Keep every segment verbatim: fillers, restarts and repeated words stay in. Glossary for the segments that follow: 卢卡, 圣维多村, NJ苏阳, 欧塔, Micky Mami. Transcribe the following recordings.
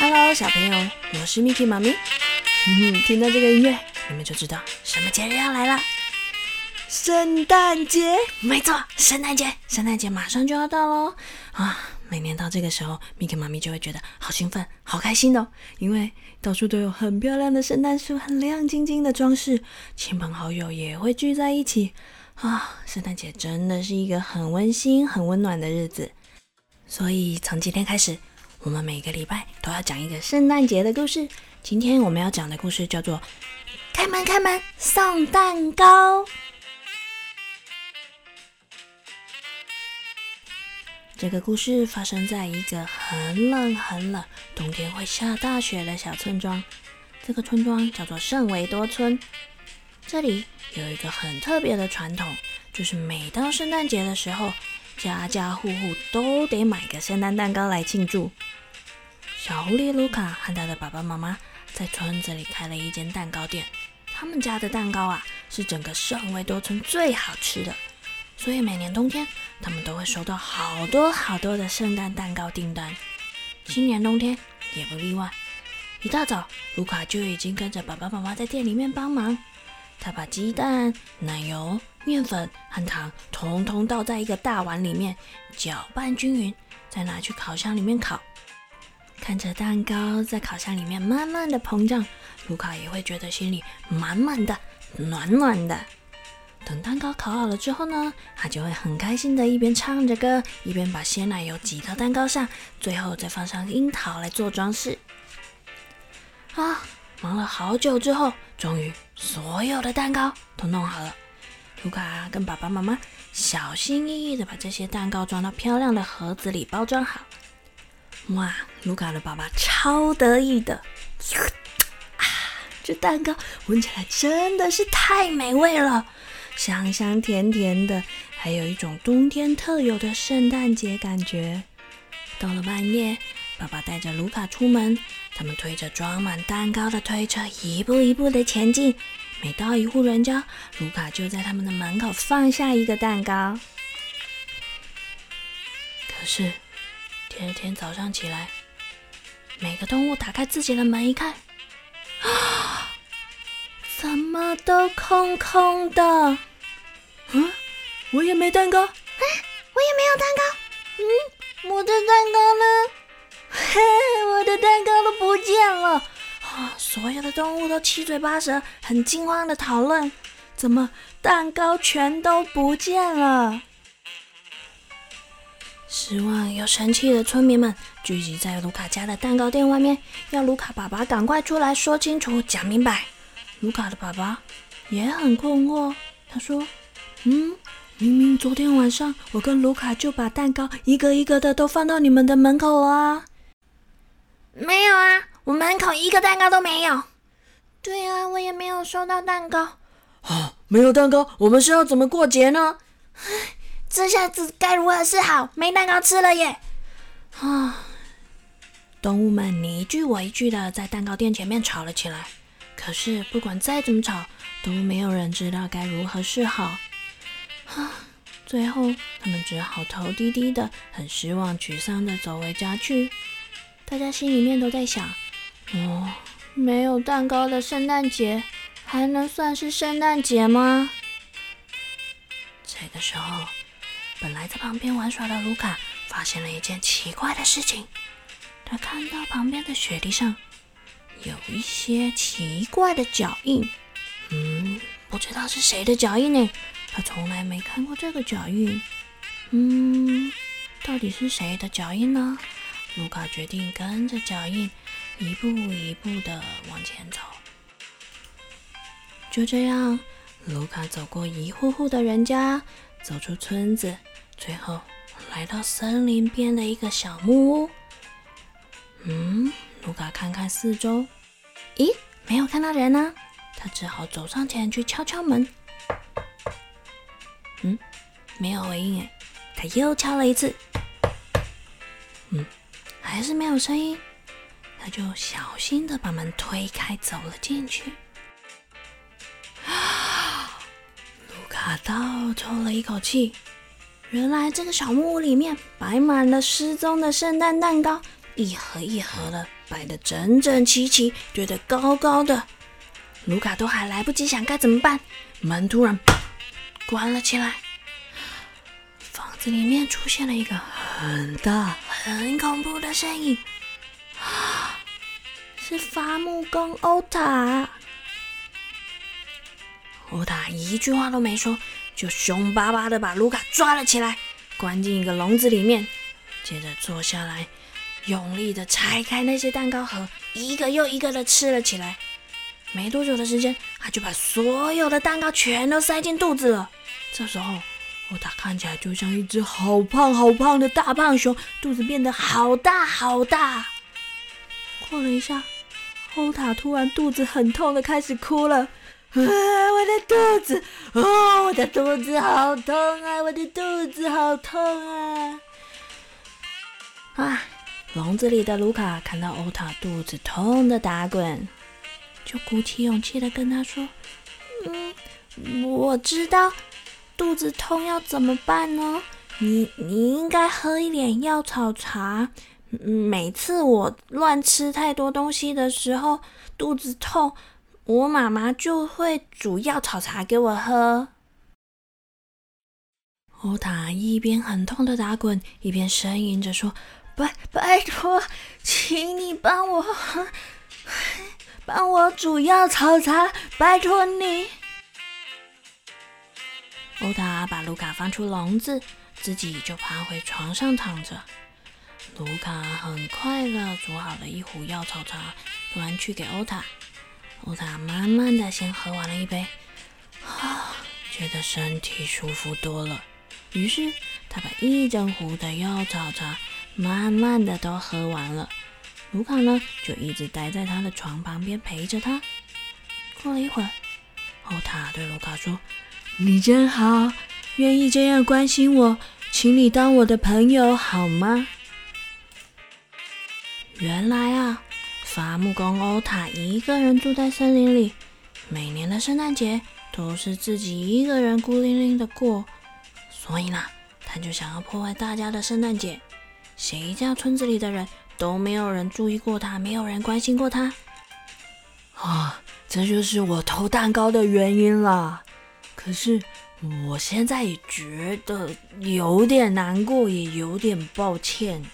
Hello， 小朋友，我是 Micky Mami。嗯，听到这个音乐，你们就知道什么节日要来了。圣诞节，没错，圣诞节，圣诞节马上就要到喽啊！每年到这个时候 ，Micky Mami 就会觉得好兴奋、好开心的、哦，因为到处都有很漂亮的圣诞树，很亮晶晶的装饰，亲朋好友也会聚在一起啊！圣诞节真的是一个很温馨、很温暖的日子，所以从今天开始，我们每个礼拜都要讲一个圣诞节的故事。今天我们要讲的故事叫做“开门开门，送蛋糕”。这个故事发生在一个很冷很冷，冬天会下大雪的小村庄。这个村庄叫做圣维多村。这里有一个很特别的传统，就是每到圣诞节的时候，家家户户都得买个圣诞蛋糕来庆祝。小狐狸卢卡和他的爸爸妈妈在村子里开了一间蛋糕店。他们家的蛋糕啊，是整个圣维多村最好吃的。所以每年冬天，他们都会收到好多好多的圣诞蛋糕订单。今年冬天也不例外。一大早，卢卡就已经跟着爸爸妈妈在店里面帮忙。他把鸡蛋、奶油、面粉和糖统统倒在一个大碗里面，搅拌均匀，再拿去烤箱里面烤。看着蛋糕在烤箱里面慢慢的膨胀，卢卡也会觉得心里满满的、暖暖的。等蛋糕烤好了之后呢，他就会很开心的一边唱着歌，一边把鲜奶油挤到蛋糕上，最后再放上樱桃来做装饰。啊，忙了好久之后，终于所有的蛋糕都弄好了。卢卡跟爸爸妈妈小心翼翼的把这些蛋糕装到漂亮的盒子里，包装好。哇，卢卡的爸爸超得意的，啊，这蛋糕闻起来真的是太美味了。香香甜甜的，还有一种冬天特有的圣诞节感觉。到了半夜，爸爸带着卢卡出门，他们推着装满蛋糕的推车，一步一步的前进。每到一户人家，卢卡就在他们的门口放下一个蛋糕。可是第二天早上起来，每个动物打开自己的门一看，啊，怎么都空空的。嗯，我也没蛋糕。啊，我也没有蛋糕。嗯，我的蛋糕呢？嘿，我的蛋糕都不见了。啊，所有的动物都七嘴八舌，很惊慌的讨论，怎么蛋糕全都不见了？失望又生气的村民们聚集在卢卡家的蛋糕店外面，要卢卡爸爸赶快出来说清楚、讲明白。卢卡的爸爸也很困惑，他说：“嗯，明明昨天晚上我跟卢卡就把蛋糕一个一个的都放到你们的门口啊。”“没有啊，我门口一个蛋糕都没有。”“对啊，我也没有收到蛋糕。”“啊，没有蛋糕，我们是要怎么过节呢？”“唉，这下子该如何是好？没蛋糕吃了耶！”啊，动物们你一句我一句的在蛋糕店前面吵了起来。可是不管再怎么吵，都没有人知道该如何是好。啊，最后他们只好头低低的，很失望沮丧的走回家去。大家心里面都在想，哦，没有蛋糕的圣诞节还能算是圣诞节吗？这个时候，本来在旁边玩耍的卢卡发现了一件奇怪的事情。他看到旁边的雪地上有一些奇怪的脚印。嗯，不知道是谁的脚印呢？他从来没看过这个脚印。嗯，到底是谁的脚印呢？卢卡决定跟着脚印一步一步的往前走。就这样，卢卡走过一户户的人家，走出村子，最后来到森林边的一个小木屋。嗯，卢卡看看四周，咦，没有看到人啊！他只好走上前去敲敲门。嗯，没有回应哎。他又敲了一次，嗯，还是没有声音。他就小心的把门推开，走了进去。啊！卢卡倒抽了一口气，原来这个小木屋里面摆满了失踪的圣诞蛋糕。一盒一盒的摆得整整齐齐，堆得高高的。卢卡都还来不及想该怎么办，门突然关了起来，房子里面出现了一个很大很恐怖的身影，是伐木工欧塔。欧塔一句话都没说，就凶巴巴的把卢卡抓了起来，关进一个笼子里面，接着坐下来用力的拆开那些蛋糕盒，一个又一个的吃了起来。没多久的时间，他就把所有的蛋糕全都塞进肚子了。这时候欧塔看起来就像一只好胖好胖的大胖熊，肚子变得好大好大。过了一下，欧塔突然肚子很痛的开始哭了。啊，我的肚子哦，我的肚子好痛啊，我的肚子好痛啊。啊，笼子里的卢卡看到欧塔肚子痛的打滚，就鼓起勇气的跟他说：“嗯，我知道肚子痛要怎么办呢？你你应该喝一点药草茶。每次我乱吃太多东西的时候，肚子痛，我妈妈就会煮药草茶给我喝。”欧塔一边很痛的打滚，一边呻吟着说：“拜拜托，请你帮我。”帮我煮药草茶，拜托你。欧塔把卢卡放出笼子，自己就爬回床上躺着。卢卡很快的煮好了一壶药草茶，端去给欧塔。欧塔慢慢的先喝完了一杯，啊，觉得身体舒服多了。于是他把一整壶的药草茶慢慢的都喝完了。卢卡呢，就一直待在他的床旁边陪着他。过了一会儿，欧塔对卢卡说：“你真好，愿意这样关心我，请你当我的朋友好吗？”原来啊，伐木工欧塔一个人住在森林里，每年的圣诞节都是自己一个人孤零零的过，所以呢，他就想要破坏大家的圣诞节。谁叫村子里的人都没有人注意过他，没有人关心过他啊！这就是我偷蛋糕的原因啦。可是我现在也觉得有点难过，也有点抱歉。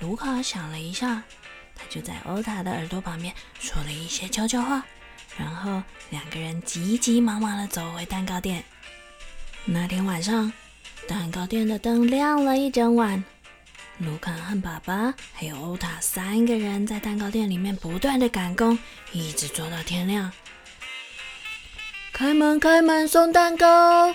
卢卡想了一下，他就在欧塔的耳朵旁边说了一些悄悄话，然后两个人急急忙忙的走回蛋糕店。那天晚上，蛋糕店的灯亮了一整晚。卢卡和爸爸还有欧塔三个人在蛋糕店里面不断的赶工，一直做到天亮。开门开门送蛋糕，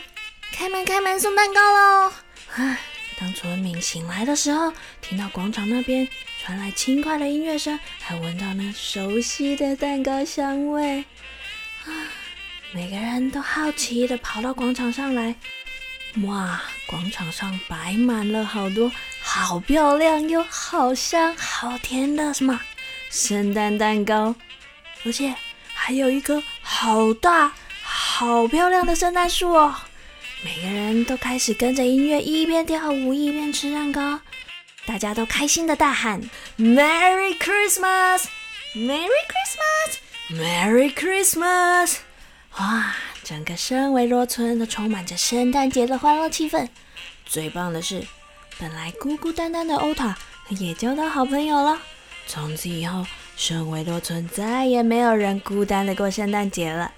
开门开门送蛋糕喽！唉，当村民醒来的时候，听到广场那边传来轻快的音乐声，还闻到那熟悉的蛋糕香味。啊，每个人都好奇的跑到广场上来。哇，广场上摆满了好多好漂亮又好香好甜的什么圣诞蛋糕，而且还有一棵好大好漂亮的圣诞树哦。每个人都开始跟着音乐一边跳舞一边吃蛋糕，大家都开心的大喊 Merry Christmas Merry Christmas Merry Christmas。 哇，整个圣维罗村都充满着圣诞节的欢乐气氛。最棒的是，本来孤孤单单的欧塔也交到好朋友了。从此以后，圣维罗村再也没有人孤单的过圣诞节了。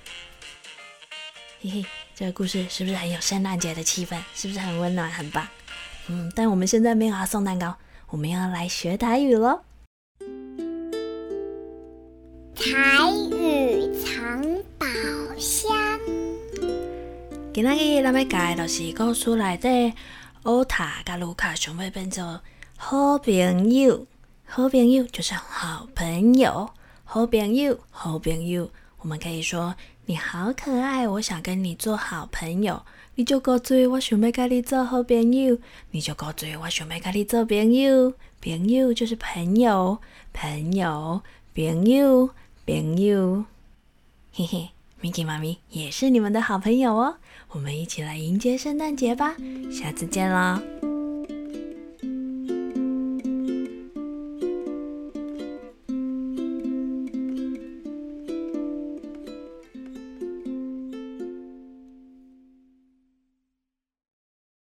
嘿嘿，这个故事是不是很有圣诞节的气氛？是不是很温暖很棒？嗯，但我们现在没有要送蛋糕，我们要来学台语咯。台语藏宝箱。今天咱要教的就是故事里底，欧塔跟卢卡想要变做好朋友。好朋友就是好朋友，好朋友，好朋友。我们可以说：“你好可爱，我想跟你做好朋友。”你就够醉，我想要跟你做好朋友。你就够醉，我想要跟你做朋友。朋友就是朋友，朋友，朋友，朋友。嘿嘿。Micky Mami 也是你们的好朋友哦，我们一起来迎接圣诞节吧，下次见咯。